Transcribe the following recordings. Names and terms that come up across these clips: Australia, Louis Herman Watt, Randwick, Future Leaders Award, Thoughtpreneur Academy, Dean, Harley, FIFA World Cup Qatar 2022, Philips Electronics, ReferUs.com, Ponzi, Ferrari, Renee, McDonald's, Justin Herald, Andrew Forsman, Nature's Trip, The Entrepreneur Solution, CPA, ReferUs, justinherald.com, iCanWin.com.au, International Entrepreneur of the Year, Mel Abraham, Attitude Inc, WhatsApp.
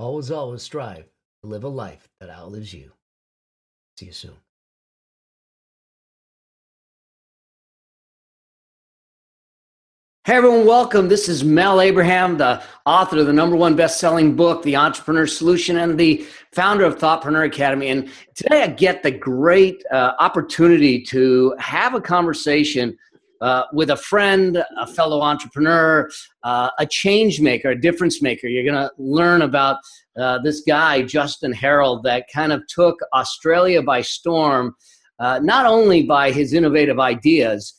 always, always strive to live a life that outlives you. See you soon. Hey, everyone, welcome. This is Mel Abraham, the author of the #1 best-selling book, The Entrepreneur Solution, and the founder of Thoughtpreneur Academy. And today I get the great opportunity to have a conversation with a friend, a fellow entrepreneur, a change maker, a difference maker. You're going to learn about this guy, Justin Herald, that kind of took Australia by storm, not only by his innovative ideas,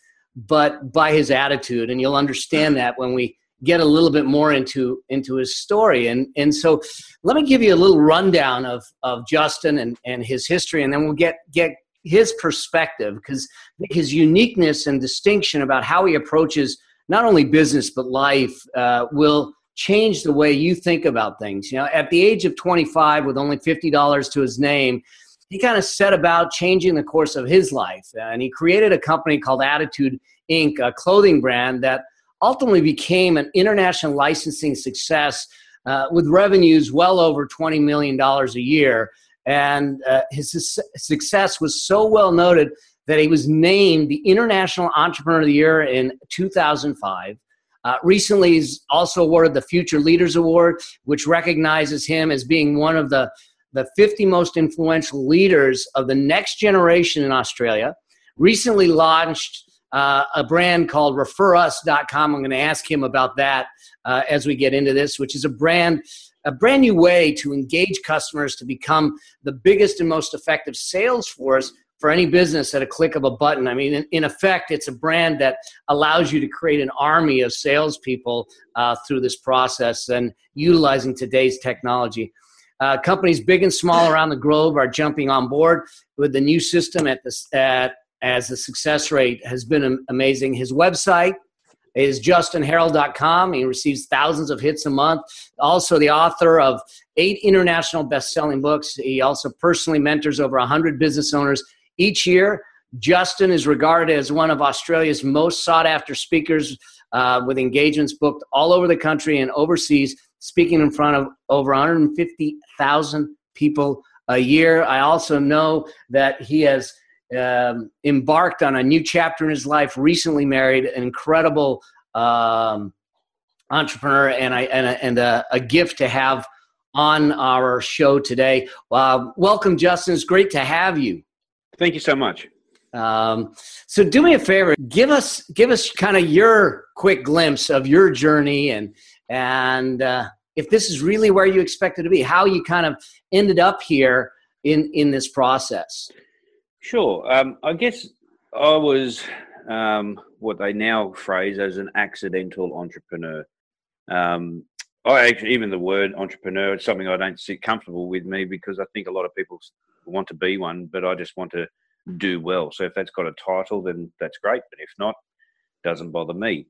but by his attitude. And you'll understand that when we get a little bit more into his story. And so let me give you a little rundown of Justin and his history, and then we'll get his perspective, because his uniqueness and distinction about how he approaches not only business but life will change the way you think about things. You know, at the age of 25, with only $50 to his name, he kind of set about changing the course of his life, and he created a company called Attitude Inc., a clothing brand that ultimately became an international licensing success with revenues well over $20 million a year. And his success was so well noted that he was named the International Entrepreneur of the Year in 2005. Recently, he's also awarded the Future Leaders Award, which recognizes him as being one of the 50 most influential leaders of the next generation in Australia. Recently launched a brand called ReferUs.com. I'm going to ask him about that as we get into this, which is a brand new way to engage customers to become the biggest and most effective sales force for any business at a click of a button. I mean, in effect, it's a brand that allows you to create an army of salespeople through this process and utilizing today's technology. Companies big and small around the globe are jumping on board with the new system as the success rate has been amazing. His website is justinherald.com. He receives thousands of hits a month. Also the author of 8 international best-selling books. He also personally mentors over 100 business owners each year. Justin is regarded as one of Australia's most sought-after speakers with engagements booked all over the country and overseas, speaking in front of over 150,000 people a year. I also know that he has embarked on a new chapter in his life, recently married an incredible entrepreneur, and a gift to have on our show today. Welcome, Justin. It's great to have you. Thank you so much. So do me a favor, give us kind of your quick glimpse of your journey and if this is really where you expected to be, how you kind of ended up here in this process. Sure. I guess I was what they now phrase as an accidental entrepreneur. I actually, even the word entrepreneur, it's something I don't see comfortable with me, because I think a lot of people want to be one, but I just want to do well. So if that's got a title, then that's great. But if not, doesn't bother me.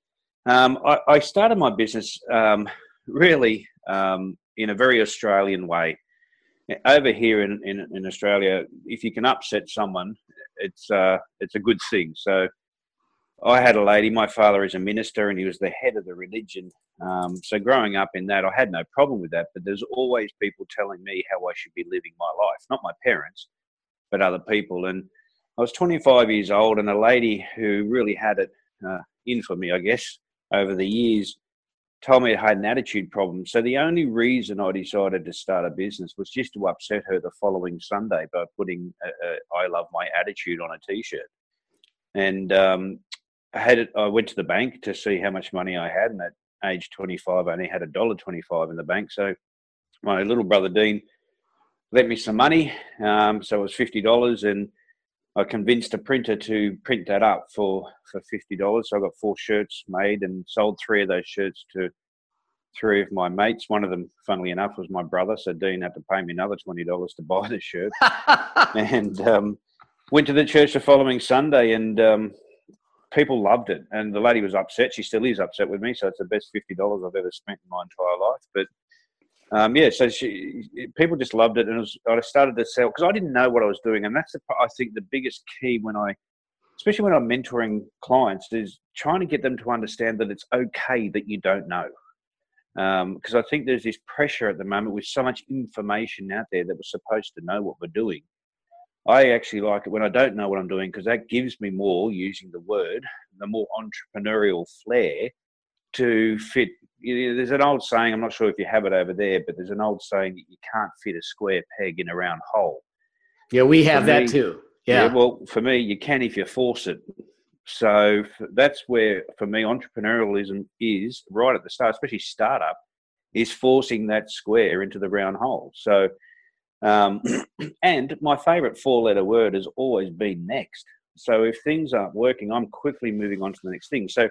I started my business in a very Australian way. Over here in Australia, if you can upset someone, it's a good thing. So I had a lady, my father is a minister and he was the head of the religion. So growing up in that, I had no problem with that, but there's always people telling me how I should be living my life, not my parents, but other people. And I was 25 years old, and a lady who really had it in for me, I guess, over the years, told me I had an attitude problem. So the only reason I decided to start a business was just to upset her the following Sunday by putting I love my attitude on a t-shirt. And I went to the bank to see how much money I had, and at age 25, I only had $1.25 in the bank. So my little brother Dean lent me some money, so it was $50, and I convinced a printer to print that up for $50. So I got 4 shirts made and sold 3 of those shirts to 3 of my mates. One of them, funnily enough, was my brother, so Dean had to pay me another $20 to buy the shirt. And went to the church the following Sunday, and people loved it, and the lady was upset. She still is upset with me, so it's the best $50 I've ever spent in my entire life. But people just loved it, and I started to sell because I didn't know what I was doing, and that's I think the biggest key especially when I'm mentoring clients, is trying to get them to understand that it's okay that you don't know, because I think there's this pressure at the moment with so much information out there that we're supposed to know what we're doing. I actually like it when I don't know what I'm doing, because that gives me more, using the word, the more entrepreneurial flair to fit. There's an old saying, I'm not sure if you have it over there, but there's an old saying that you can't fit a square peg in a round hole. Yeah, we have that too. Yeah, well, for me, you can if you force it. So that's where, for me, entrepreneurialism is right at the start, especially startup, is forcing that square into the round hole. So, and my favorite 4-letter word has always been next. So if things aren't working, I'm quickly moving on to the next thing. So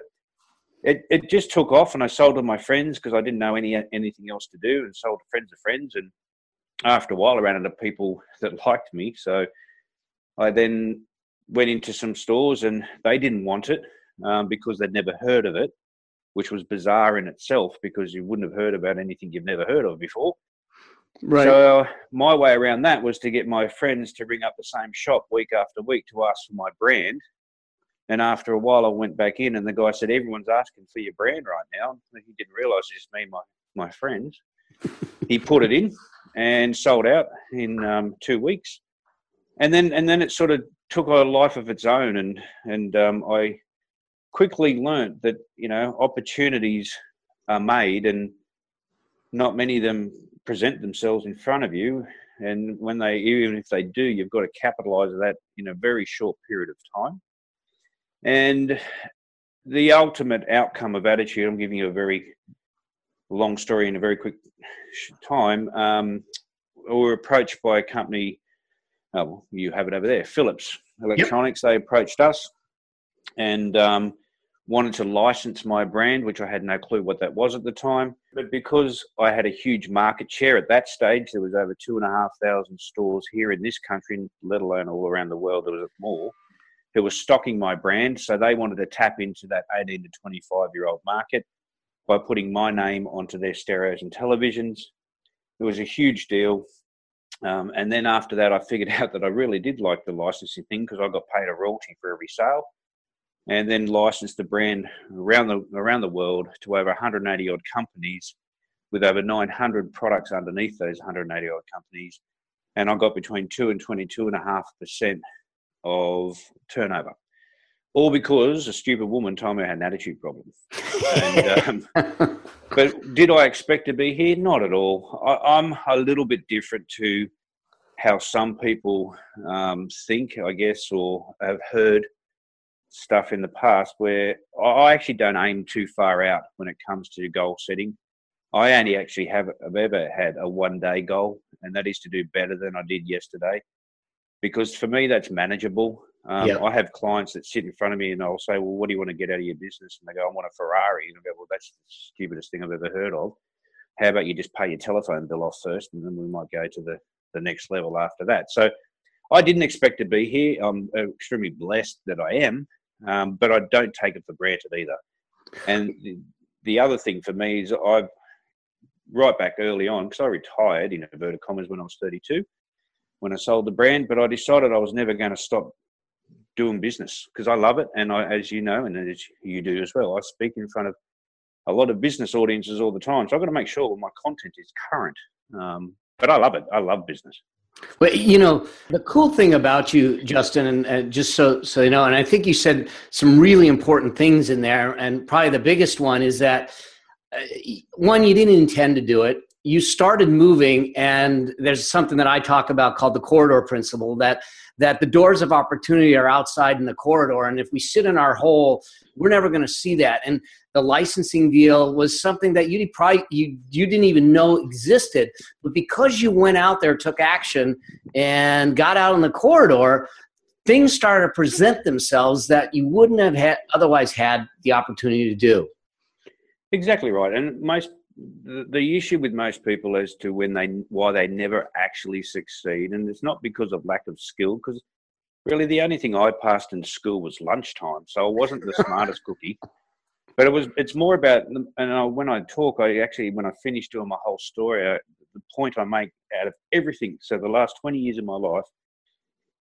it just took off, and I sold to my friends because I didn't know anything else to do, and sold to friends of friends. And after a while, I ran into people that liked me. So I then went into some stores, and they didn't want it because they'd never heard of it, which was bizarre in itself, because you wouldn't have heard about anything you've never heard of before. Right. So my way around that was to get my friends to ring up the same shop week after week to ask for my brand. And after a while, I went back in, and the guy said, "Everyone's asking for your brand right now." He didn't realise it's just me and my friends. He put it in and sold out in 2 weeks, and then it sort of took a life of its own. And I quickly learnt that opportunities are made, and not many of them present themselves in front of you. And even if they do, you've got to capitalise that in a very short period of time. And the ultimate outcome of attitude, I'm giving you a very long story in a very quick time. We were approached by a company, you have it over there, Philips Electronics. Yep. They approached us and wanted to license my brand, which I had no clue what that was at the time. But because I had a huge market share at that stage, there was over 2,500 stores here in this country, let alone all around the world, there was more, who were stocking my brand. So they wanted to tap into that 18 to 25-year-old market by putting my name onto their stereos and televisions. It was a huge deal. And then after that, I figured out that I really did like the licensing thing, because I got paid a royalty for every sale, and then licensed the brand around the world to over 180-odd companies, with over 900 products underneath those 180-odd companies. And I got between 2 and 22.5% of turnover, all because a stupid woman told me I had an attitude problem. And, but did I expect to be here? Not at all. I'm a little bit different to how some people think, I guess, or have heard stuff in the past, where I actually don't aim too far out when it comes to goal setting. I only actually have ever had a one-day goal, and that is to do better than I did yesterday. Because for me, that's manageable. Yep. I have clients that sit in front of me and I'll say, "Well, what do you want to get out of your business?" And they go, "I want a Ferrari." And I go, "Well, that's the stupidest thing I've ever heard of. how about you just pay your telephone bill off first, and then we might go to the next level after that. So I didn't expect to be here. I'm extremely blessed that I am, but I don't take it for granted either. And the other thing for me is I've, right back early on, because I retired, in inverted commas, when I was 32, when I sold the brand, but I decided I was never going to stop doing business because I love it. And I, as you know, and as you do as well, I speak in front of a lot of business audiences all the time. So I've got to make sure my content is current. But I love it. I love business. Well, you know, the cool thing about you, Justin, and just so you know, and I think you said some really important things in there. And probably the biggest one is that, one, you didn't intend to do it. You started moving, and there's something that I talk about called the corridor principle, that the doors of opportunity are outside in the corridor. And if we sit in our hole, we're never going to see that. And the licensing deal was something that you didn't even know existed. But because you went out there, took action, and got out in the corridor, things started to present themselves that you wouldn't have otherwise had the opportunity to do. Exactly right. And the issue with most people as to why they never actually succeed, and it's not because of lack of skill, because really the only thing I passed in school was lunchtime, so I wasn't the smartest cookie. But it's more about, and when I finish doing my whole story, the point I make out of everything, so the last 20 years of my life,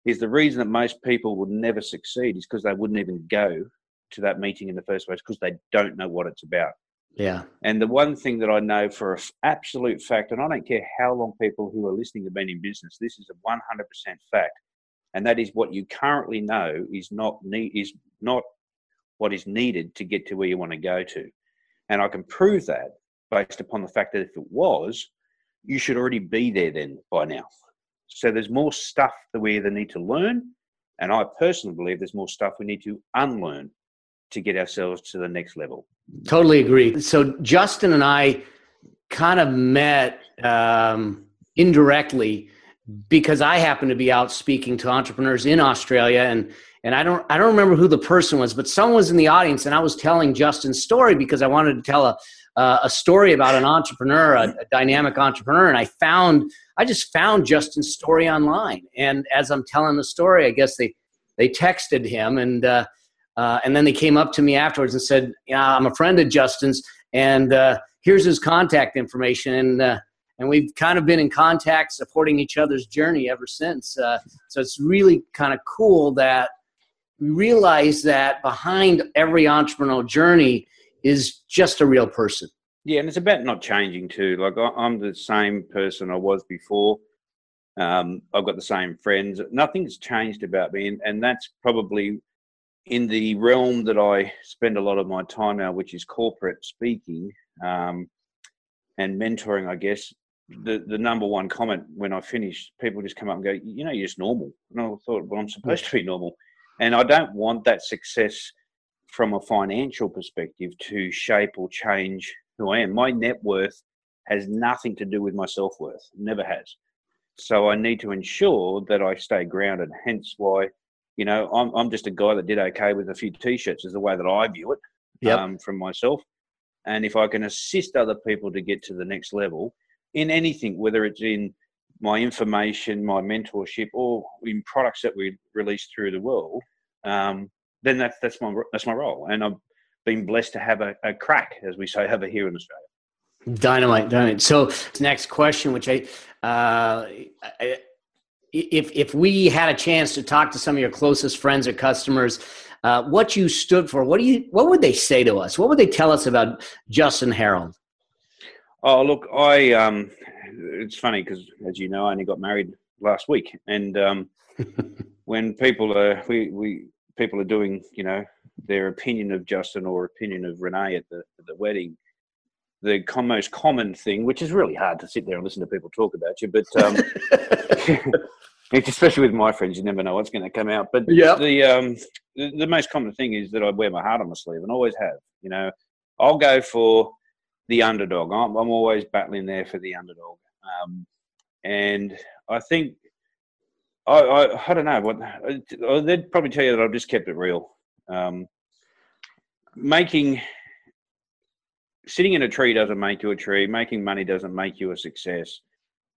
is the reason that most people would never succeed is because they wouldn't even go to that meeting in the first place because they don't know what it's about. Yeah. And the one thing that I know for an absolute fact, and I don't care how long people who are listening have been in business, this is a 100% fact. And that is what you currently know is not what is needed to get to where you want to go to. And I can prove that based upon the fact that if it was, you should already be there then by now. So there's more stuff that we either need to learn, and I personally believe there's more stuff we need to unlearn to get ourselves to the next level. Totally agree. So Justin and I kind of met indirectly because I happened to be out speaking to entrepreneurs in Australia, and I don't remember who the person was, but someone was in the audience, and I was telling Justin's story because I wanted to tell a story about an entrepreneur, a dynamic entrepreneur, and I just found Justin's story online. And as I'm telling the story, I guess they texted him, and then they came up to me afterwards and said, "Yeah, I'm a friend of Justin's, and here's his contact information." And we've kind of been in contact, supporting each other's journey ever since. So it's really kind of cool that we realize that behind every entrepreneurial journey is just a real person. Yeah, and it's about not changing too. Like I'm the same person I was before. I've got the same friends. Nothing's changed about me, and that's probably in the realm that I spend a lot of my time now, which is corporate speaking and mentoring, I guess, the number one comment when I finish, people just come up and go, "You know, you're just normal." And I thought, well, I'm supposed to be normal. And I don't want that success from a financial perspective to shape or change who I am. My net worth has nothing to do with my self-worth, never has. So I need to ensure that I stay grounded, hence why, you know, I'm just a guy that did okay with a few T-shirts is the way that I view it. Yep. From myself. And if I can assist other people to get to the next level in anything, whether it's in my information, my mentorship, or in products that we release through the world, then that's my role. And I've been blessed to have a crack, as we say over here in Australia. Dynamite. So next question, which I if we had a chance to talk to some of your closest friends or customers, what you stood for, what would they say to us? What would they tell us about Justin Herald? Oh, look, I it's funny because, as you know, I only got married last week, and when people are doing, you know, their opinion of Justin or opinion of Renee at the wedding, the most common thing, which is really hard to sit there and listen to people talk about you, but especially with my friends, you never know what's going to come out. But yep. The most common thing is that I wear my heart on my sleeve, and always have. You know, I'll go for the underdog. I'm always battling there for the underdog. And I think, I don't know, they'd probably tell you that I've just kept it real. Making sitting in a tree doesn't make you a tree. Making money doesn't make you a success.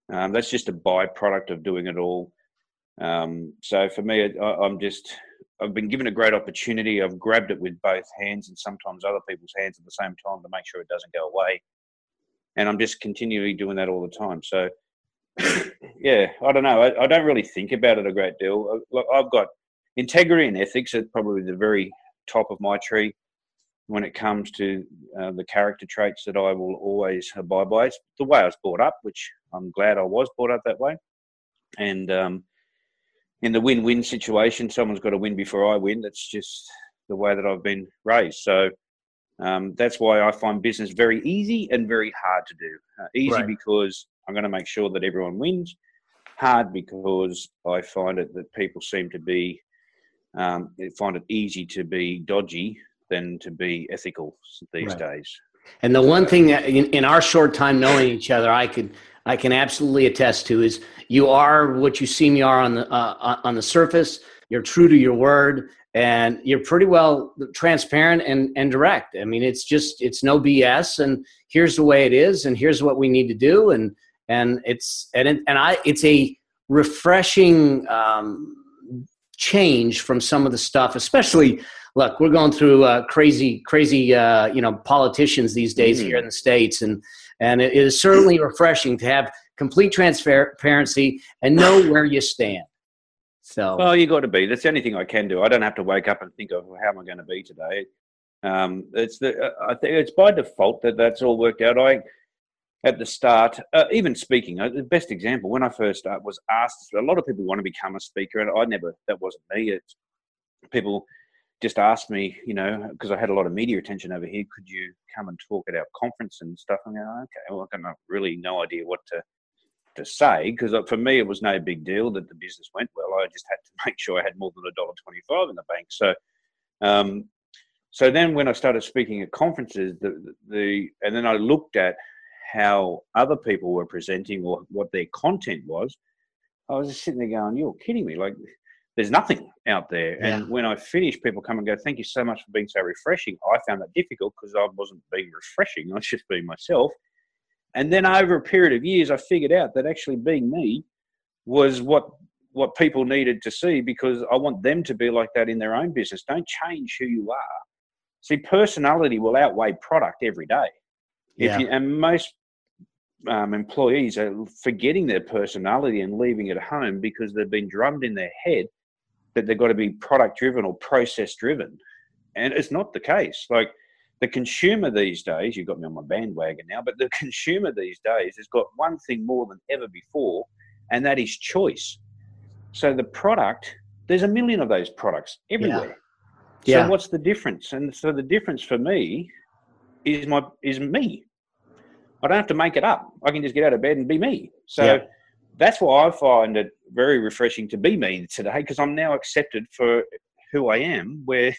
That's just a byproduct of doing it all. So for me, I've been given a great opportunity. I've grabbed it with both hands and sometimes other people's hands at the same time to make sure it doesn't go away. And I'm just continually doing that all the time. So yeah, I don't know. I don't really think about it a great deal. Look, I've got integrity and ethics at probably the very top of my tree when it comes to the character traits that I will always abide by. It's the way I was brought up, which I'm glad I was brought up that way. And in the win-win situation, someone's got to win before I win. That's just the way that I've been raised. So that's why I find business very easy and very hard to do. Easy right, because I'm going to make sure that everyone wins. Hard because I find it that people seem to be find it easy to be dodgy than to be ethical these right, days. And the one thing that in our short time knowing each other, I can absolutely attest to is you are what you seem you are on the surface. You're true to your word, and you're pretty well transparent and direct. I mean, it's no BS. And here's the way it is, and here's what we need to do. And it's a refreshing change from some of the stuff, especially. Look, we're going through crazy, politicians these days here in the States, and it is certainly refreshing to have complete transparency and know where you stand. So, well, you got to be. That's the only thing I can do. I don't have to wake up and think of how am I going to be today. I think it's by default that that's all worked out. At the start, even speaking, the best example when I first was asked. A lot of people want to become a speaker, and that wasn't me. It's people. Just asked me, because I had a lot of media attention over here, could you come and talk at our conference and stuff? I'm going, okay, well, I've got really no idea what to say, because for me, it was no big deal that the business went well. I just had to make sure I had more than $1.25 in the bank. So then when I started speaking at conferences, and then I looked at how other people were presenting or what their content was, I was just sitting there going, you're kidding me, like... There's nothing out there. Yeah. And when I finish, people come and go, thank you so much for being so refreshing. I found that difficult because I wasn't being refreshing. I was just being myself. And then over a period of years, I figured out that actually being me was what people needed to see, because I want them to be like that in their own business. Don't change who you are. See, personality will outweigh product every day. Yeah. And most employees are forgetting their personality and leaving it home because they've been drummed in their head that they've got to be product-driven or process-driven. And it's not the case. Like the consumer these days, you've got me on my bandwagon now, but the consumer these days has got one thing more than ever before, and that is choice. So the product, there's a million of those products everywhere. Yeah. So what's the difference? And so the difference for me is me. I don't have to make it up. I can just get out of bed and be me. So that's why I find it very refreshing to be me today, because I'm now accepted for who I am, where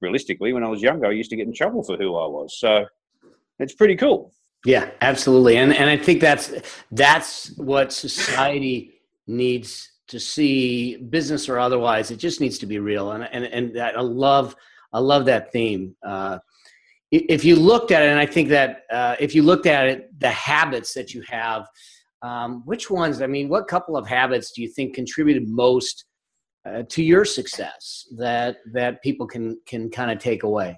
realistically when I was younger I used to get in trouble for who I was. So it's pretty cool. Yeah, absolutely. And I think that's what society needs to see, business or otherwise. It just needs to be real. And that I love that theme. If you looked at it, and I think that if you looked at it, the habits that you have, which ones, I mean, what couple of habits do you think contributed most to your success that people can kind of take away?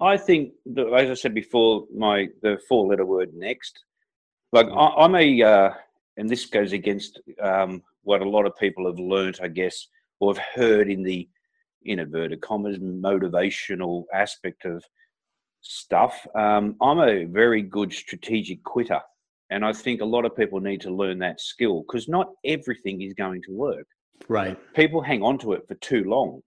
I think, as I said before, the four-letter word next. Like I'm and this goes against what a lot of people have learnt, I guess, or have heard in the, in inverted commas, motivational aspect of stuff. I'm a very good strategic quitter, and I think a lot of people need to learn that skill, because not everything is going to work. Right. People hang on to it for too long.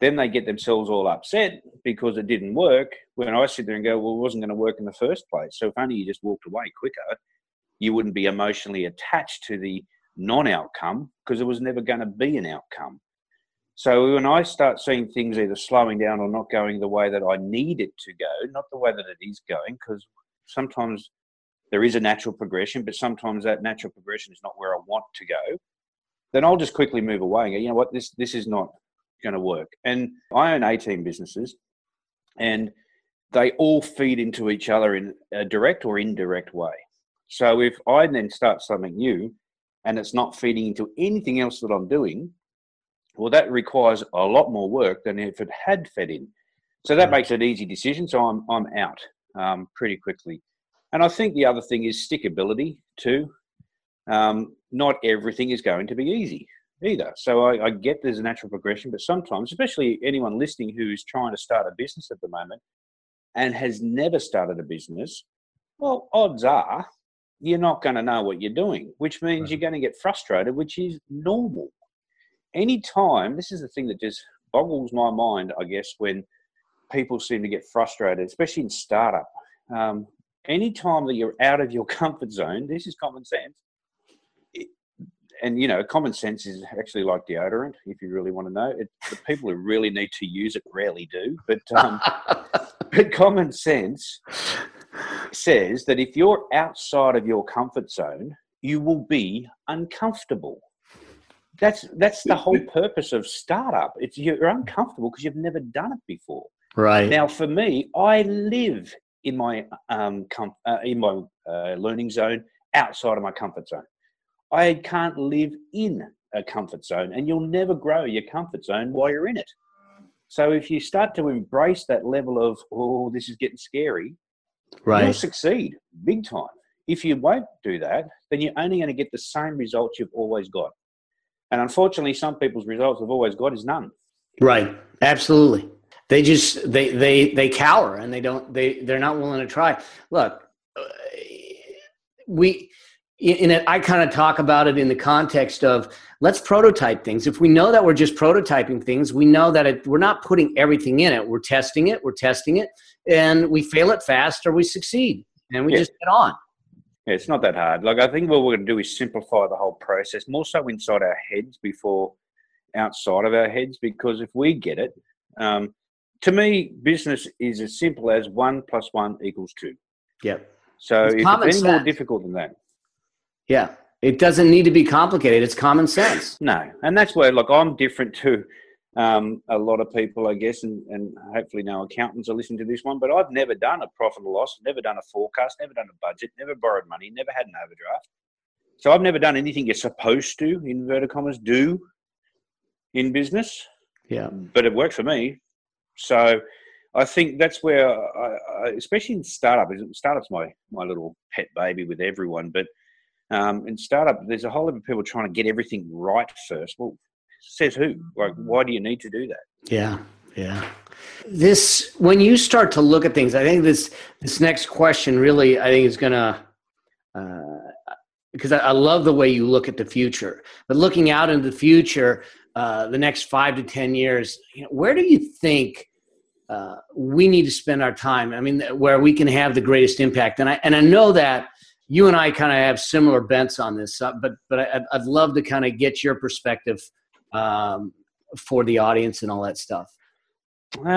Then they get themselves all upset because it didn't work, when I sit there and go, well, it wasn't going to work in the first place. So if only you just walked away quicker, you wouldn't be emotionally attached to the non-outcome, because it was never going to be an outcome. So when I start seeing things either slowing down or not going the way that I need it to go, not the way that it is going, because sometimes there is a natural progression, but sometimes that natural progression is not where I want to go, then I'll just quickly move away and go, you know what, this is not going to work. And I own 18 businesses, and they all feed into each other in a direct or indirect way. So if I then start something new and it's not feeding into anything else that I'm doing, well, that requires a lot more work than if it had fed in. So that makes an easy decision. So I'm out pretty quickly. And I think the other thing is stickability too. Not everything is going to be easy either. So I get there's a natural progression, but sometimes, especially anyone listening who's trying to start a business at the moment and has never started a business, well, odds are you're not going to know what you're doing, which means you're going to get frustrated, which is normal. Anytime, this is the thing that just boggles my mind, I guess, when people seem to get frustrated, especially in startup. Anytime that you're out of your comfort zone, this is common sense. And, you know, common sense is actually like deodorant, if you really want to know. The people who really need to use it rarely do. But common sense says that if you're outside of your comfort zone, you will be uncomfortable. That's the whole purpose of startup. It's you're uncomfortable because you've never done it before. Right. Now, for me, I live in my learning zone, outside of my comfort zone. I can't live in a comfort zone, and you'll never grow your comfort zone while you're in it. So if you start to embrace that level of, oh, this is getting scary, right, you'll succeed big time. If you won't do that, then you're only going to get the same results you've always got. And unfortunately, some people's results they've always got is none. Right. Absolutely. They just, they cower and they're not willing to try. Look, I kind of talk about it in the context of let's prototype things. If we know that we're just prototyping things, we know that we're not putting everything in it. We're testing it. We're testing it. And we fail it fast or we succeed and we just get on. Yeah, it's not that hard. Like I think what we're going to do is simplify the whole process more so inside our heads before outside of our heads, because if we get it, to me, business is as simple as 1 + 1 = 2. Yeah. So it's any more difficult than that. Yeah. It doesn't need to be complicated. It's common sense. No. And that's where, like, I'm different to a lot of people, I guess, and hopefully no accountants are listening to this one, but I've never done a profit and loss, never done a forecast, never done a budget, never borrowed money, never had an overdraft. So I've never done anything you're supposed to, in inverted commas, do in business. Yeah. But it worked for me. So I think that's where, I especially in startup, startup's my little pet baby with everyone, but in startup, there's a whole lot of people trying to get everything right first. Well, says who? Like, why do you need to do that? Yeah, yeah. This, when you start to look at things, I think this next question really, I think is going to, because I love the way you look at the future, but looking out into the future, the next 5 to 10 years, you know, where do you think we need to spend our time? I mean, where we can have the greatest impact. And I know that you and I kind of have similar bents on this, but I'd love to kind of get your perspective for the audience and all that stuff. I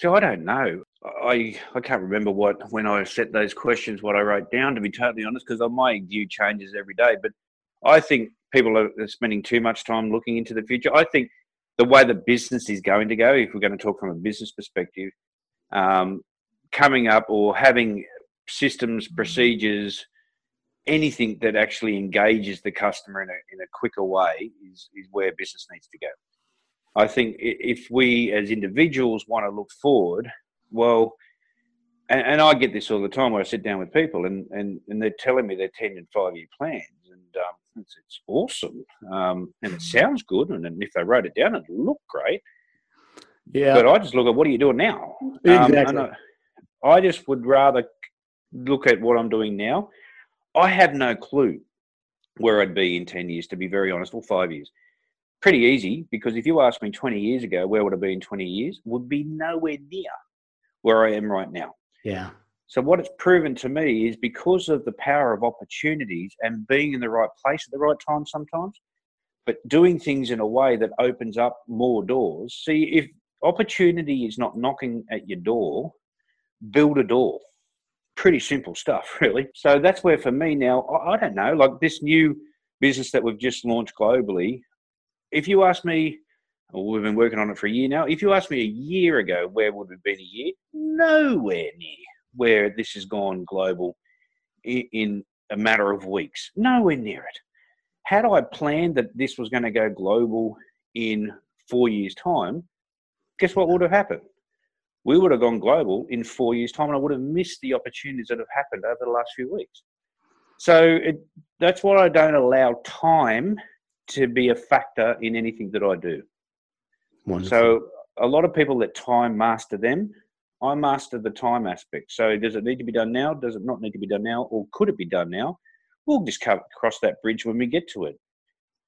don't know. I can't remember when I set those questions, what I wrote down, to be totally honest, because my view changes every day. But I think people are spending too much time looking into the future. I think the way the business is going to go, if we're going to talk from a business perspective, coming up or having systems, procedures, anything that actually engages the customer in a quicker way is where business needs to go. I think if we as individuals want to look forward, well, and I get this all the time where I sit down with people and they're telling me their 10 and 5-year plans, and it's awesome, and it sounds good, and if they wrote it down, it'd look great. Yeah. But I just look at what are you doing now? Exactly. And I just would rather look at what I'm doing now. I have no clue where I'd be in 10 years, to be very honest, or 5 years. Pretty easy, because if you asked me 20 years ago, where would I be in 20 years, would be nowhere near where I am right now. Yeah. So what it's proven to me is because of the power of opportunities and being in the right place at the right time sometimes, but doing things in a way that opens up more doors. See, if opportunity is not knocking at your door, build a door. Pretty simple stuff, really. So that's where for me now, I don't know, like this new business that we've just launched globally, if you ask me We've been working on it for a year now. If you asked me a year ago, where would we have been a year? Nowhere near where this has gone global in a matter of weeks. Nowhere near it. Had I planned that this was going to go global in 4 years' time, guess what would have happened? We would have gone global in 4 years' time, and I would have missed the opportunities that have happened over the last few weeks. So that's why I don't allow time to be a factor in anything that I do. Wonderful. So a lot of people let time master them. I master the time aspect. So does it need to be done now? Does it not need to be done now? Or could it be done now? We'll just cross that bridge when we get to it.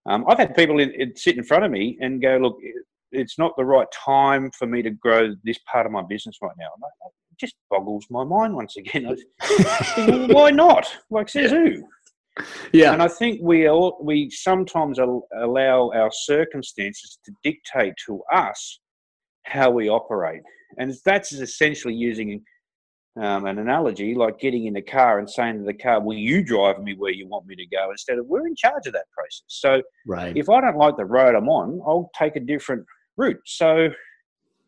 I've had people sit in front of me and go, look, it's not the right time for me to grow this part of my business right now. It just boggles my mind once again. Well, why not? Like, says who? Yeah. And I think we sometimes allow our circumstances to dictate to us how we operate. And that's essentially using an analogy like getting in the car and saying to the car, will you drive me where you want me to go? Instead of, we're in charge of that process. So If I don't like the road I'm on, I'll take a different route. So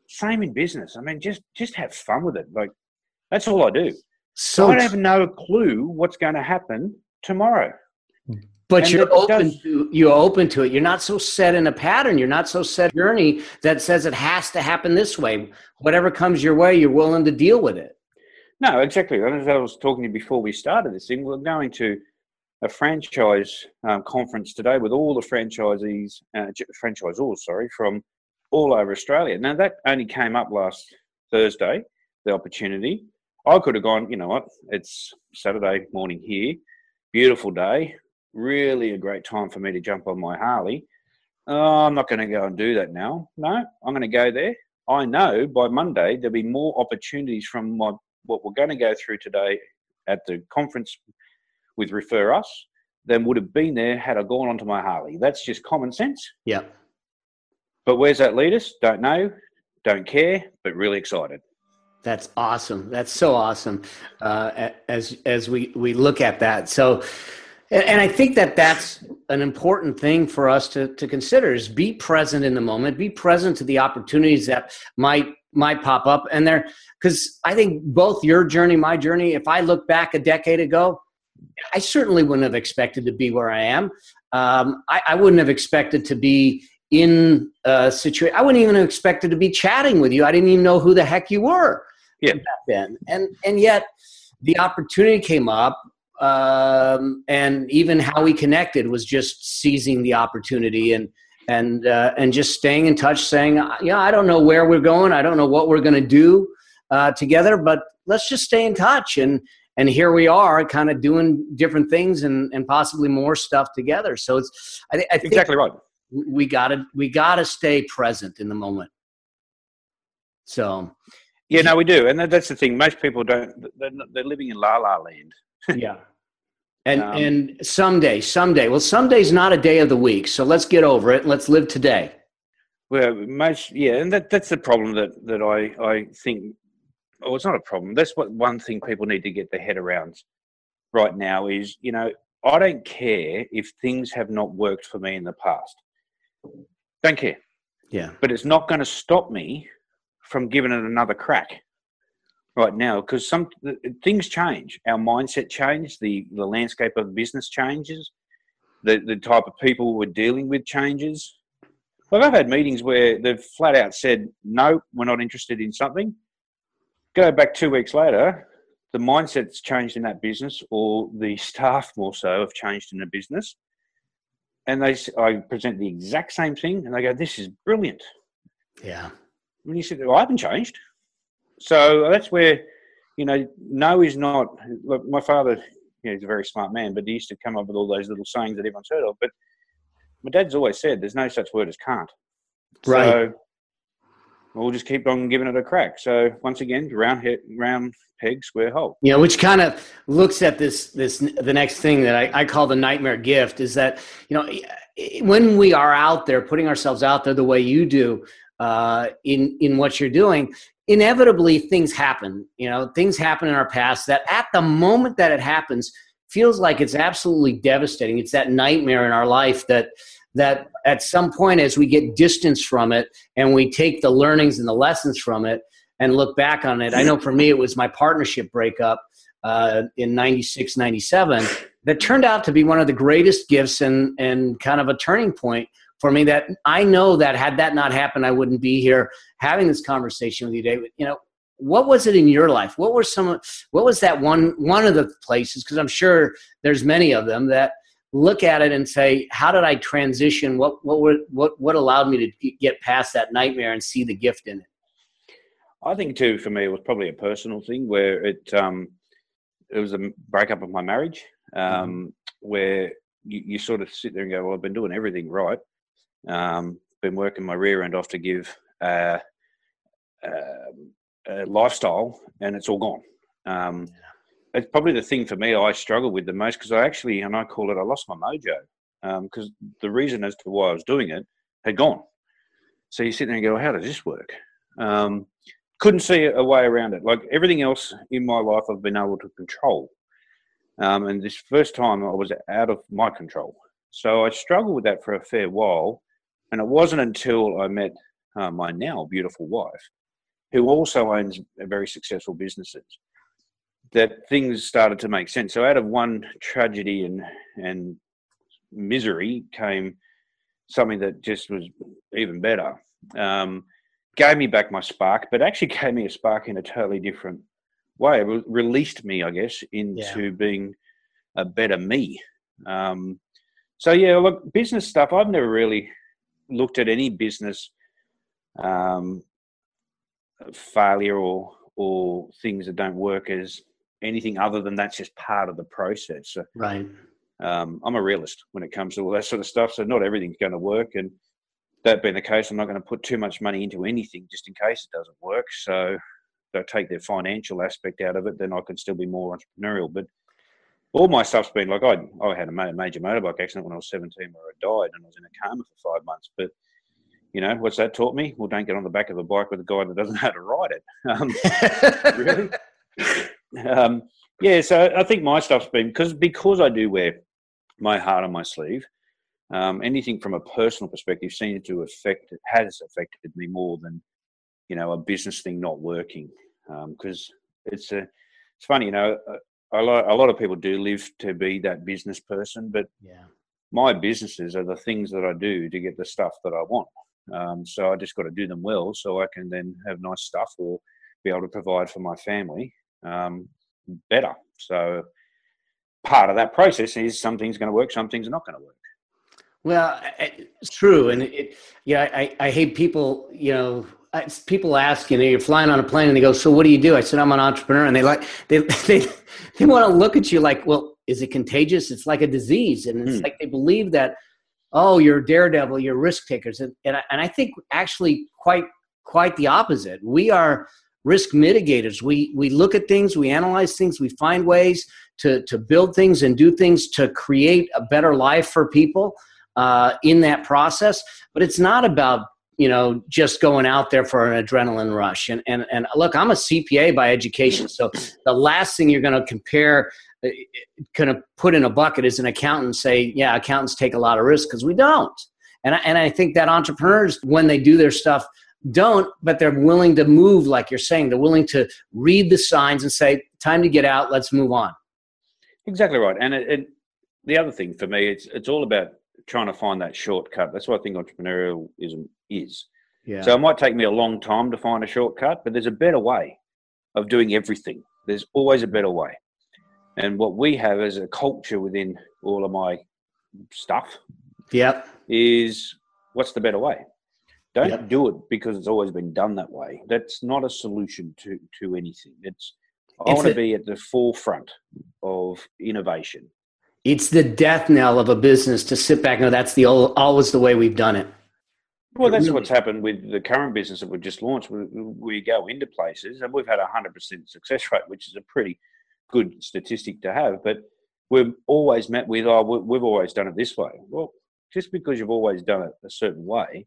same in business. I mean, just have fun with it. Like, that's all I do. So I don't have no clue what's going to happen tomorrow. But you're open to it. You're not so set in a pattern. You're not so set in a journey that says it has to happen this way. Whatever comes your way, you're willing to deal with it. No, exactly. As I was talking to you before we started this thing, we're going to a franchise conference today with all the franchisors, from all over Australia. Now, that only came up last Thursday, the opportunity. I could have gone, you know what, it's Saturday morning here, beautiful day, really a great time for me to jump on my Harley. I'm not going to go and do that now. No, I'm going to go there. I know by Monday there'll be more opportunities from what we're going to go through today at the conference with Refer Us than would have been there had I gone onto my Harley. That's just common sense. Yeah. But where's that lead us? Don't know, don't care, but really excited. That's awesome. That's so awesome as we look at that. So, and I think that that's an important thing for us to consider is be present in the moment, be present to the opportunities that might pop up. And there, because I think both your journey, my journey, if I look back a decade ago, I certainly wouldn't have expected to be where I am. I wouldn't have expected to be in a situation. I wouldn't even have expected to be chatting with you. I didn't even know who the heck you were back then. And yet the opportunity came up. And even how we connected was just seizing the opportunity and just staying in touch, saying, yeah, I don't know where we're going. I don't know what we're going to do together, but let's just stay in touch. And here we are kind of doing different things and possibly more stuff together. So it's I think exactly right. We gotta stay present in the moment. So. Yeah, no, we do. And that's the thing. Most people don't, they're living in la-la land. Yeah. And someday. Well, someday's not a day of the week, so let's get over it. Let's live today. Well, and that's the problem that I think. Oh, it's not a problem. That's what one thing people need to get their head around right now is, you know, I don't care if things have not worked for me in the past. Don't care. Yeah. But it's not going to stop me from giving it another crack right now, because some things change. Our mindset changes, the landscape of business changes, the type of people we're dealing with changes. Like, I've had meetings where they've flat out said, no, we're not interested in something. Go back 2 weeks later, the mindset's changed in that business, or the staff more so have changed in the business. And I present the exact same thing and they go, this is brilliant. Yeah. And you said, well, I haven't changed. So that's where, you know, no is not. Look, my father, you know, he's a very smart man, but he used to come up with all those little sayings that everyone's heard of. But my dad's always said, there's no such word as can't. Right. So we'll just keep on giving it a crack. So once again, round peg, square hole. Yeah, which kind of looks at this the next thing that I call the nightmare gift is that, you know, when we are out there putting ourselves out there the way you do in what you're doing, inevitably things happen. You know, things happen in our past that at the moment that it happens feels like it's absolutely devastating. It's that nightmare in our life that that at some point as we get distance from it and we take the learnings and the lessons from it and look back on it. I know for me, it was my partnership breakup in 96, 97 that turned out to be one of the greatest gifts and kind of a turning point for me that I know that had that not happened, I wouldn't be here having this conversation with you today. You know, what was it in your life? What were some, what was that one of the places? Cause I'm sure there's many of them that look at it and say, how did I transition? What allowed me to get past that nightmare and see the gift in it? I think too, for me, it was probably a personal thing where it was a breakup of my marriage, where you sort of sit there and go, well, I've been doing everything right. Been working my rear end off to give, lifestyle, and it's all gone. It's probably the thing for me I struggle with the most because I call it, I lost my mojo because the reason as to why I was doing it had gone. So you sit there and go, how does this work? Couldn't see a way around it. Like everything else in my life I've been able to control. And this first time I was out of my control. So I struggled with that for a fair while. And it wasn't until I met my now beautiful wife, who also owns very successful businesses, that things started to make sense. So out of one tragedy and misery came something that just was even better. Gave me back my spark, but actually gave me a spark in a totally different way. It released me, I guess, into being a better me. So yeah, look, business stuff, I've never really looked at any business failure or things that don't work as anything other than that's just part of the process. So, right. I'm a realist when it comes to all that sort of stuff. So not everything's going to work. And that being the case, I'm not going to put too much money into anything just in case it doesn't work. So if I take the financial aspect out of it, then I can still be more entrepreneurial. But all my stuff's been like, I had a major motorbike accident when I was 17 where I died and I was in a coma for 5 months. But you know, what's that taught me? Well, don't get on the back of a bike with a guy that doesn't know how to ride it. Really? Yeah, so I think my stuff's been, because I do wear my heart on my sleeve, anything from a personal perspective seems to has affected me more than, you know, a business thing not working. Because it's funny, you know, a lot of people do live to be that business person, but my businesses are the things that I do to get the stuff that I want. So I just got to do them well so I can then have nice stuff or be able to provide for my family better. So part of that process is some things going to work, some things are not going to work. Well, it's true. And I hate people, you know, people ask, you know, you're flying on a plane and they go, so what do you do? I said, I'm an entrepreneur. And they want to look at you like, well, is it contagious? It's like a disease. And it's like, they believe that, oh, you're a daredevil, you're risk takers. And I think actually quite the opposite. We are risk mitigators. We look at things, we analyze things, we find ways to build things and do things to create a better life for people in that process. But it's not about, you know, just going out there for an adrenaline rush. And look, I'm a CPA by education. So the last thing you're going to put in a bucket is an accountant and say, yeah, accountants take a lot of risk, because we don't. And I think that entrepreneurs, when they do their stuff, don't, but they're willing to move, like you're saying. They're willing to read the signs and say, time to get out, let's move on. Exactly right. And the other thing for me, it's all about trying to find that shortcut. That's what I think entrepreneurialism is. Yeah. So it might take me a long time to find a shortcut, but there's a better way of doing everything. There's always a better way. And what we have as a culture within all of my stuff is, what's the better way? Don't do it because it's always been done that way. That's not a solution to anything. I want to be at the forefront of innovation. It's the death knell of a business to sit back and go, that's always the way we've done it. Well, that's what's happened with the current business that we've just launched. We go into places and we've had a 100% success rate, which is a pretty good statistic to have, but we're always met with, oh, we've always done it this way. Well, just because you've always done it a certain way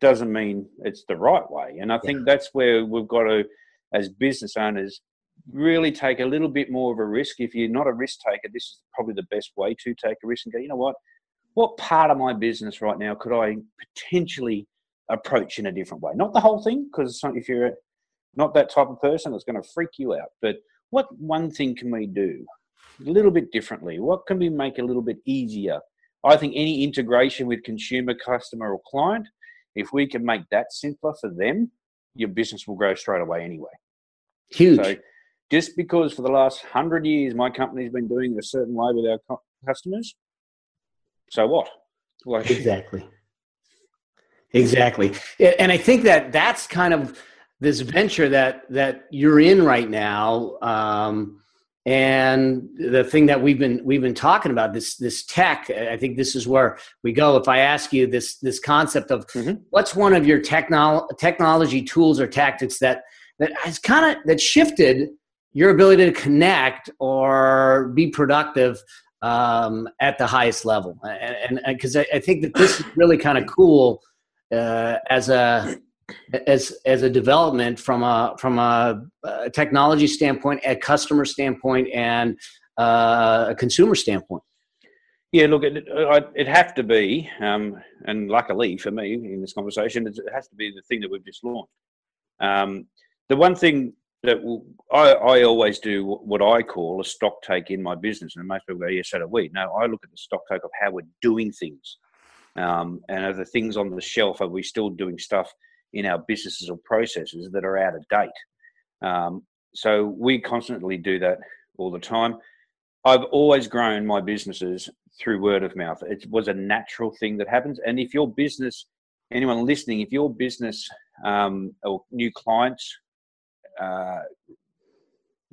doesn't mean it's the right way. And I think that's where we've got to, as business owners, really take a little bit more of a risk. If you're not a risk taker, this is probably the best way to take a risk and go, you know what, what part of my business right now could I potentially approach in a different way? Not the whole thing, because if you're not that type of person, it's going to freak you out. But what one thing can we do a little bit differently? What can we make a little bit easier? I think any integration with consumer, customer, or client, if we can make that simpler for them, your business will grow straight away anyway. Huge. So just because for the last 100 years my company's been doing a certain way with our customers, so what? Like, exactly. And I think that that's kind of this venture that you're in right now, and the thing that we've been talking about, this tech. I think this is where we go. If I ask you this concept of what's one of your technology tools or tactics that has kind of that shifted your ability to connect or be productive at the highest level, and because I think that this is really kind of cool as a development from a technology standpoint, a customer standpoint, and a consumer standpoint. Yeah, look, it have to be, and luckily for me in this conversation, it has to be the thing that we've just launched. The one thing that I always do what I call a stock take in my business, and most people go, "Yeah, so do we." No, I look at the stock take of how we're doing things, and are the things on the shelf, are we still doing stuff in our businesses or processes that are out of date? So we constantly do that all the time. I've always grown my businesses through word of mouth. It was a natural thing that happens. And if your business, anyone listening, if your business or new clients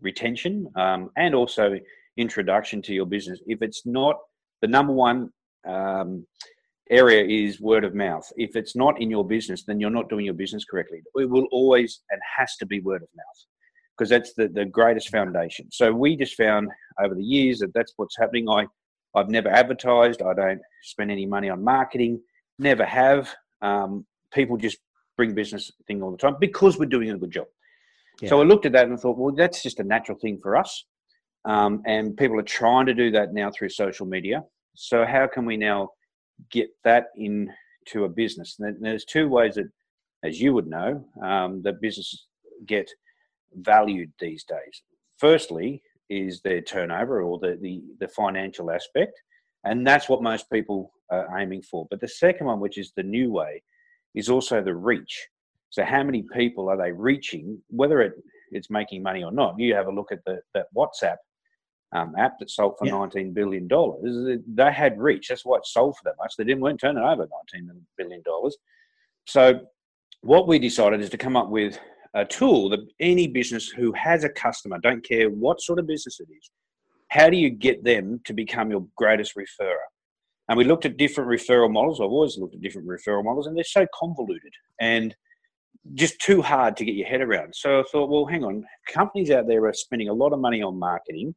retention and also introduction to your business, if it's not the number one area is word of mouth. If it's not in your business, then you're not doing your business correctly. It will always and has to be word of mouth, because that's the greatest foundation. So we just found over the years that that's what's happening. I've never advertised. I don't spend any money on marketing. Never have. People just bring business thing all the time because we're doing a good job. Yeah. So I looked at that and I thought, well, that's just a natural thing for us. And people are trying to do that now through social media. So how can we now get that into a business? And there's two ways that, as you would know, that businesses get valued these days. Firstly is their turnover or the financial aspect, and that's what most people are aiming for. But the second one, which is the new way, is also the reach. So how many people are they reaching, whether it's making money or not? You have a look at that WhatsApp app that sold for $19 billion. They had reach. That's why it sold for that much. They weren't turning over $19 billion. So what we decided is to come up with a tool that any business who has a customer, don't care what sort of business it is, how do you get them to become your greatest referrer? And we looked at different referral models. I've always looked at different referral models, and they're so convoluted and just too hard to get your head around. So I thought, well, hang on. Companies out there are spending a lot of money on marketing.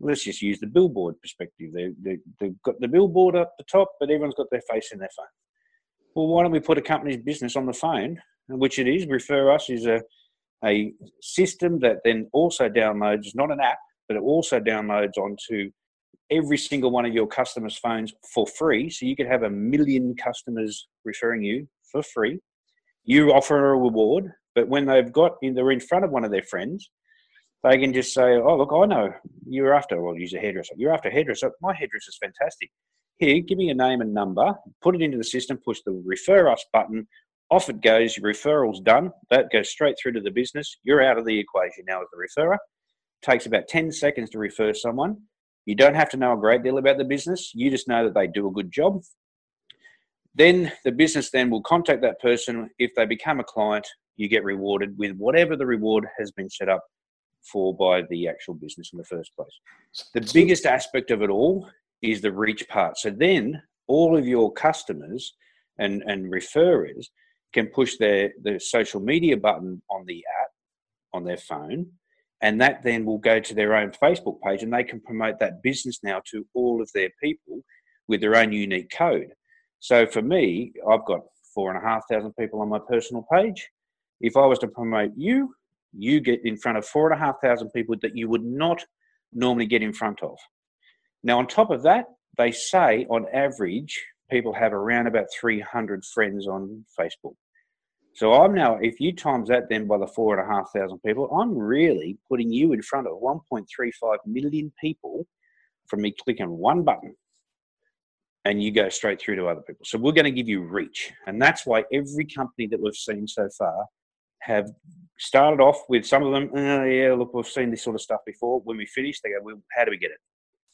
Let's just use the billboard perspective. They've got the billboard up the top, but everyone's got their face in their phone. Well, why don't we put a company's business on the phone, which it is. ReferUs is a system that then also downloads, not an app, but it also downloads onto every single one of your customers' phones for free. So you could have 1 million customers referring you for free. You offer a reward, but when they're in front of one of their friends, they can just say, "Oh, look, I know you're after, well, use a hairdresser. You're after a hairdresser. My hairdresser's fantastic. Here, give me your name and number, put it into the system, push the refer us button, off it goes, your referral's done. That goes straight through to the business. You're out of the equation now as the referrer. Takes about 10 seconds to refer someone. You don't have to know a great deal about the business. You just know that they do a good job. Then the business then will contact that person. If they become a client, you get rewarded with whatever the reward has been set up for by the actual business in the first place. The biggest aspect of it all is the reach part. So then all of your customers and referrers can push their social media button on the app, on their phone, and that then will go to their own Facebook page, and they can promote that business now to all of their people with their own unique code. So for me, I've got 4,500 people on my personal page. If I was to promote you, you get in front of 4,500 people that you would not normally get in front of. Now, on top of that, they say on average, people have around about 300 friends on Facebook. So I'm now, if you times that then by the 4,500 people, I'm really putting you in front of 1.35 million people from me clicking one button, and you go straight through to other people. So we're going to give you reach. And that's why every company that we've seen so far have started off with some of them, oh, yeah, look, we've seen this sort of stuff before. When we finish, they go, well, how do we get it?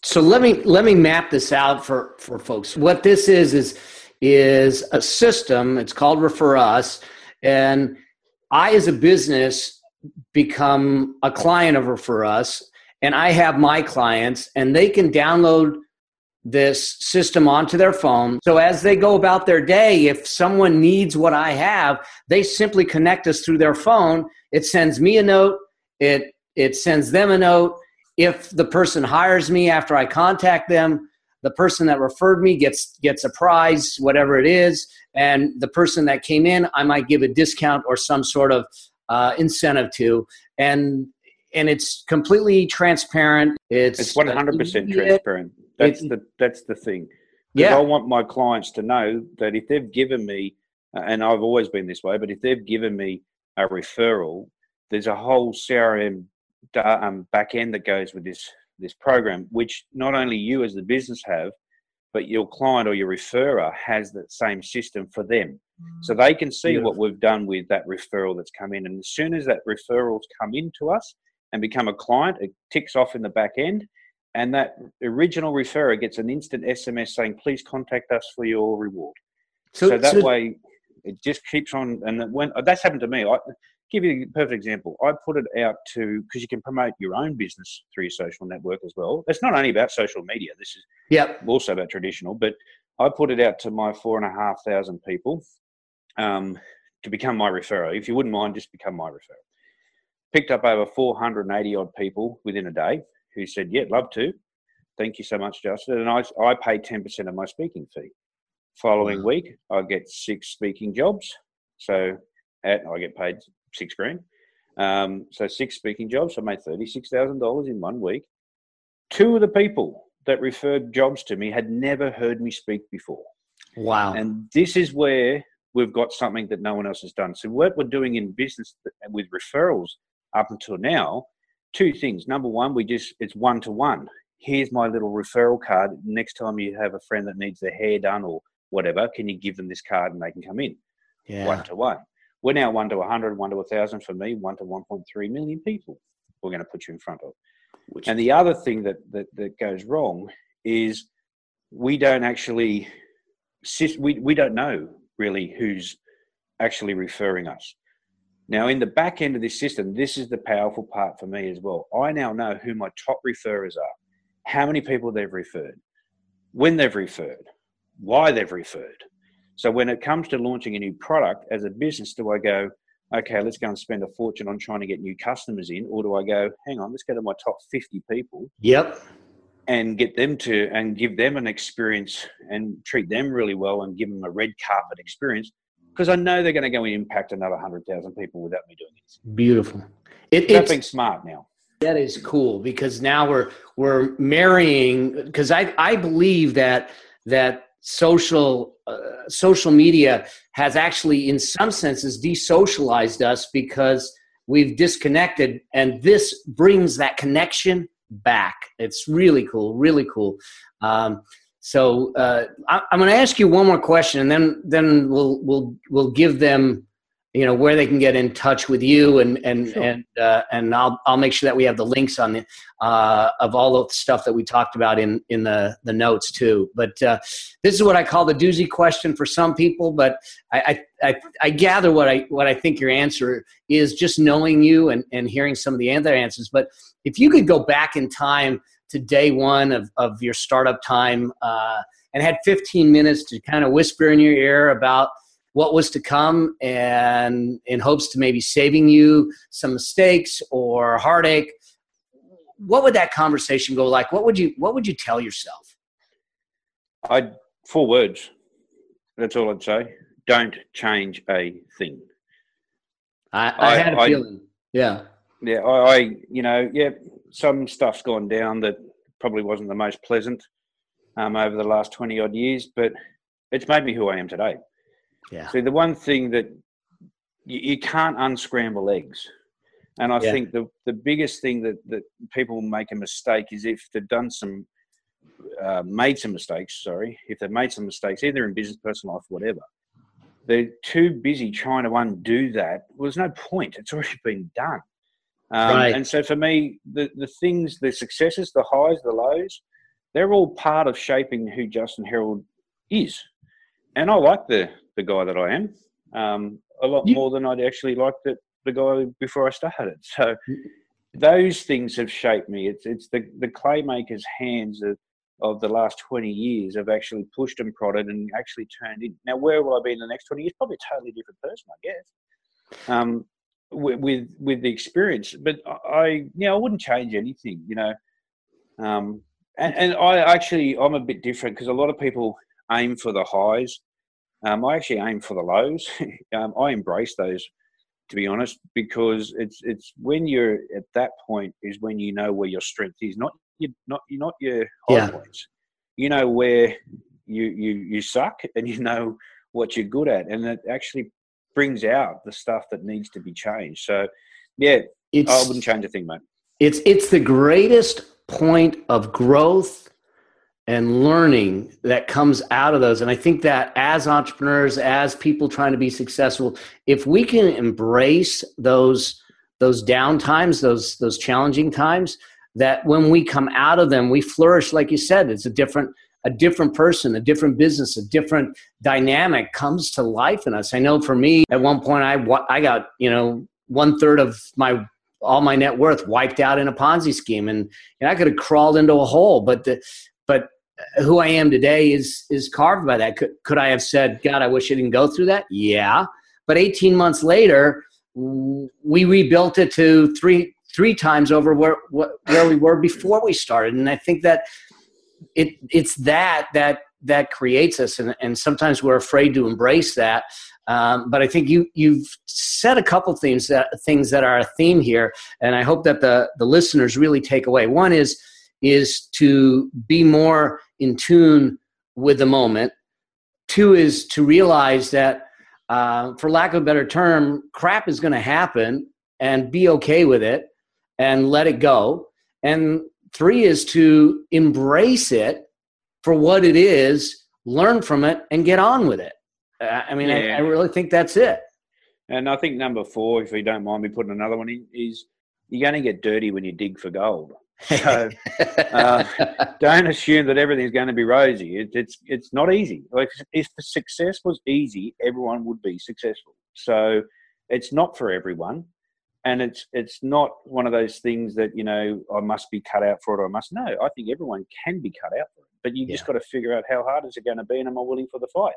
So let me map this out for folks. What this is a system. It's called ReferUs. And I, as a business, become a client of ReferUs. And I have my clients, and they can download this system onto their phone. So as they go about their day, if someone needs what I have, they simply connect us through their phone. It sends me a note. It sends them a note. If the person hires me after I contact them, the person that referred me gets a prize, whatever it is, and the person that came in, I might give a discount or some sort of incentive to. And it's completely transparent. It's 100% transparent. That's the thing. Yeah. I want my clients to know that if they've given me, and I've always been this way, but if they've given me a referral, there's a whole CRM back end that goes with this program, which not only you as the business have, but your client or your referrer has that same system for them. So they can see what we've done with that referral that's come in. And as soon as that referral's come into us and become a client, it ticks off in the back end. And that original referrer gets an instant SMS saying, please contact us for your reward. So that way it just keeps on. And when that's happened to me, I give you a perfect example. I put it out to, because you can promote your own business through your social network as well. It's not only about social media. This is also about traditional, but I put it out to my 4,500 people to become my referrer. If you wouldn't mind, just become my referrer. Picked up over 480 odd people within a day who said, yeah, love to. Thank you so much, Justin. And I pay 10% of my speaking fee. Following week, I get 6 speaking jobs. So I get paid $6,000. So 6 speaking jobs. I made $36,000 in 1 week. 2 of the people that referred jobs to me had never heard me speak before. Wow. And this is where we've got something that no one else has done. So what we're doing in business with referrals up until now, 2 things. Number one, it's one-to-one. Here's my little referral card. Next time you have a friend that needs their hair done or whatever, can you give them this card and they can come in? Yeah. One-to-one. We're now 1 to 100, 1 to 1,000 for me, 1 to 1.3 million people we're going to put you in front of. And the other thing that goes wrong is we don't actually we don't know really who's actually referring us. Now, in the back end of this system, this is the powerful part for me as well. I now know who my top referrers are, how many people they've referred, when they've referred, why they've referred. So when it comes to launching a new product as a business, do I go, okay, let's go and spend a fortune on trying to get new customers in? Or do I go, hang on, let's go to my top 50 people. Yep. And get them and give them an experience and treat them really well and give them a red carpet experience, because I know they're going to go and impact another 100,000 people without me doing it. Beautiful. That's being smart now. That is cool, because now we're marrying, because I believe that social media has actually, in some senses, desocialized us because we've disconnected, and this brings that connection back. It's really cool, really cool. I'm going to ask you one more question, and then we'll give them, where they can get in touch with you, and sure. And I'll make sure that we have the links on the of all of the stuff that we talked about in the notes too. But this is what I call the doozy question for some people. But I gather what I think your answer is, just knowing you and hearing some of the other answers. But if you could go back in time to day one of your startup time and had 15 minutes to kind of whisper in your ear about what was to come, and in hopes to maybe saving you some mistakes or heartache, what would that conversation go like? What would you tell yourself? 4 words. That's all I'd say. Don't change a thing. I had a feeling. Yeah. Yeah. Some stuff's gone down that probably wasn't the most pleasant. over the last 20 odd years, but it's made me who I am today. Yeah. So the one thing that you can't unscramble eggs. And I think the biggest thing that people make a mistake is if they've done some, made some mistakes, either in business, personal life, whatever, they're too busy trying to undo that. Well, there's no point. It's already been done. Right. And so for me, the things, the successes, the highs, the lows, they're all part of shaping who Justin Herald is. And I like the guy that I am a lot more than I'd actually liked the guy before I started. So those things have shaped me. It's the claymaker's hands of the last 20 years have actually pushed and prodded and actually turned in. Now, where will I be in the next 20 years? Probably a totally different person, I guess, with the experience. But I wouldn't change anything, And I'm a bit different because a lot of people aim for the highs. I actually aim for the lows. I embrace those, to be honest, because it's when you're at that point is when you know where your strength is, not your high points. You know where you suck and you know what you're good at, and it actually brings out the stuff that needs to be changed. So, I wouldn't change a thing, mate. It's the greatest point of growth and learning that comes out of those. And I think that as entrepreneurs, as people trying to be successful, if we can embrace those down times, those challenging times, that when we come out of them, we flourish. Like you said, it's a different person, a different business, a different dynamic comes to life in us. I know for me, at one point, I got, 1/3 of all my net worth wiped out in a Ponzi scheme, and I could have crawled into a hole, but who I am today is carved by that. Could I have said, God, I wish I didn't go through that? Yeah. But 18 months later, we rebuilt it to three times over where we were before we started. And I think that it's that creates us. And sometimes we're afraid to embrace that. But I think you've said a couple things that are a theme here. And I hope that the listeners really take away. One is to be more in tune with the moment. Two is to realize that, for lack of a better term, crap is going to happen and be okay with it and let it go. And three is to embrace it for what it is, learn from it, and get on with it. I really think that's it. And I think number four, if you don't mind me putting another one in, is you're going to get dirty when you dig for gold. So don't assume that everything's going to be rosy. It's not easy. Like, if the success was easy, everyone would be successful. So it's not for everyone, and it's not one of those things that I must be cut out for it, or I must. No, I think everyone can be cut out for it, but you just got to figure out how hard is it going to be, and am I willing for the fight?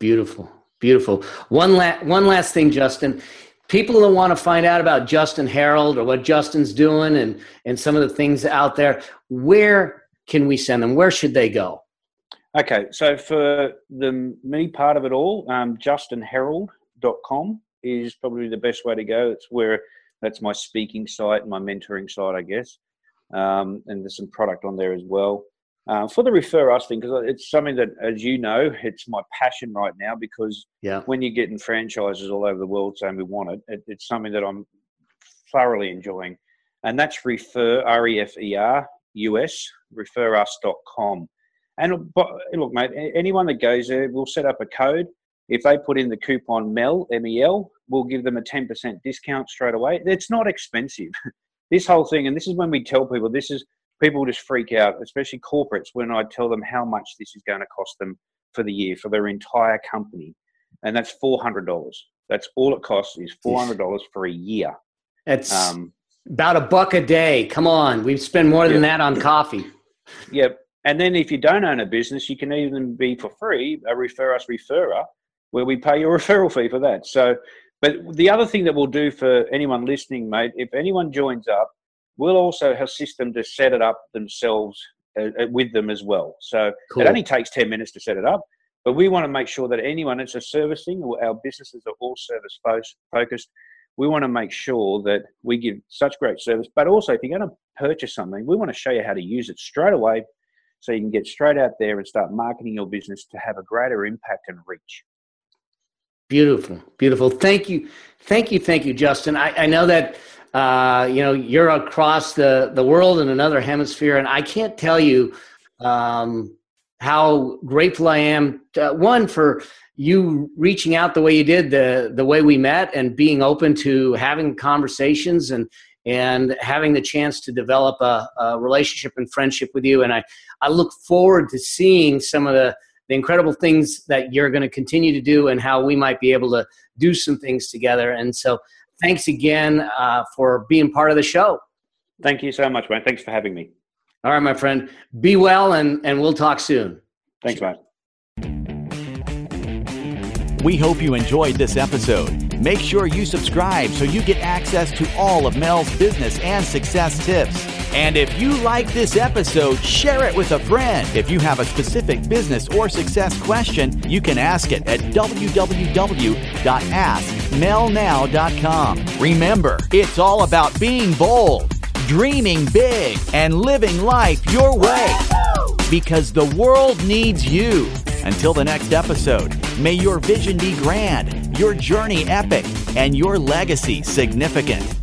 Beautiful, beautiful. One last thing, Justin. People that want to find out about Justin Herald or what Justin's doing and some of the things out there, where can we send them? Where should they go? Okay, so for the me part of it all, justinherald.com is probably the best way to go. That's my speaking site, my mentoring site, I guess. And there's some product on there as well. For the Refer Us thing, because it's something that, as you know, it's my passion right now, because when you're getting franchises all over the world saying we want it's something that I'm thoroughly enjoying. And that's Refer, ReferUs, ReferUs.com. And look, mate, anyone that goes there, we'll set up a code. If they put in the coupon MEL, MEL, we'll give them a 10% discount straight away. It's not expensive. This whole thing, and this is when we tell people people just freak out, especially corporates, when I tell them how much this is going to cost them for the year, for their entire company. And that's $400. That's all it costs, is $400 for a year. That's about $1 a day. Come on. We spend more than that on coffee. Yep. And then if you don't own a business, you can even be for free a Refer Us referrer, where we pay your referral fee for that. So, but the other thing that we'll do for anyone listening, mate, if anyone joins up, we'll also assist them to set it up themselves with them as well. So It only takes 10 minutes to set it up, but we want to make sure that anyone, it's a service thing, or our businesses are all service focused. We want to make sure that we give such great service, but also if you're going to purchase something, we want to show you how to use it straight away so you can get straight out there and start marketing your business to have a greater impact and reach. Beautiful, beautiful. Thank you. Thank you. Thank you, Justin. I know that, you're across the world in another hemisphere, and I can't tell you how grateful I am, one, for you reaching out the way you did, the way we met, and being open to having conversations and having the chance to develop a relationship and friendship with you. And I look forward to seeing some of the incredible things that you're going to continue to do and how we might be able to do some things together. And so thanks again for being part of the show. Thank you so much, man. Thanks for having me. All right, my friend. Be well, and we'll talk soon. Thanks, man. We hope you enjoyed this episode. Make sure you subscribe so you get access to all of Mel's business and success tips. And if you like this episode, share it with a friend. If you have a specific business or success question, you can ask it at www.askmelnow.com. Remember, it's all about being bold, dreaming big, and living life your way, because the world needs you. Until the next episode, may your vision be grand, your journey epic, and your legacy significant.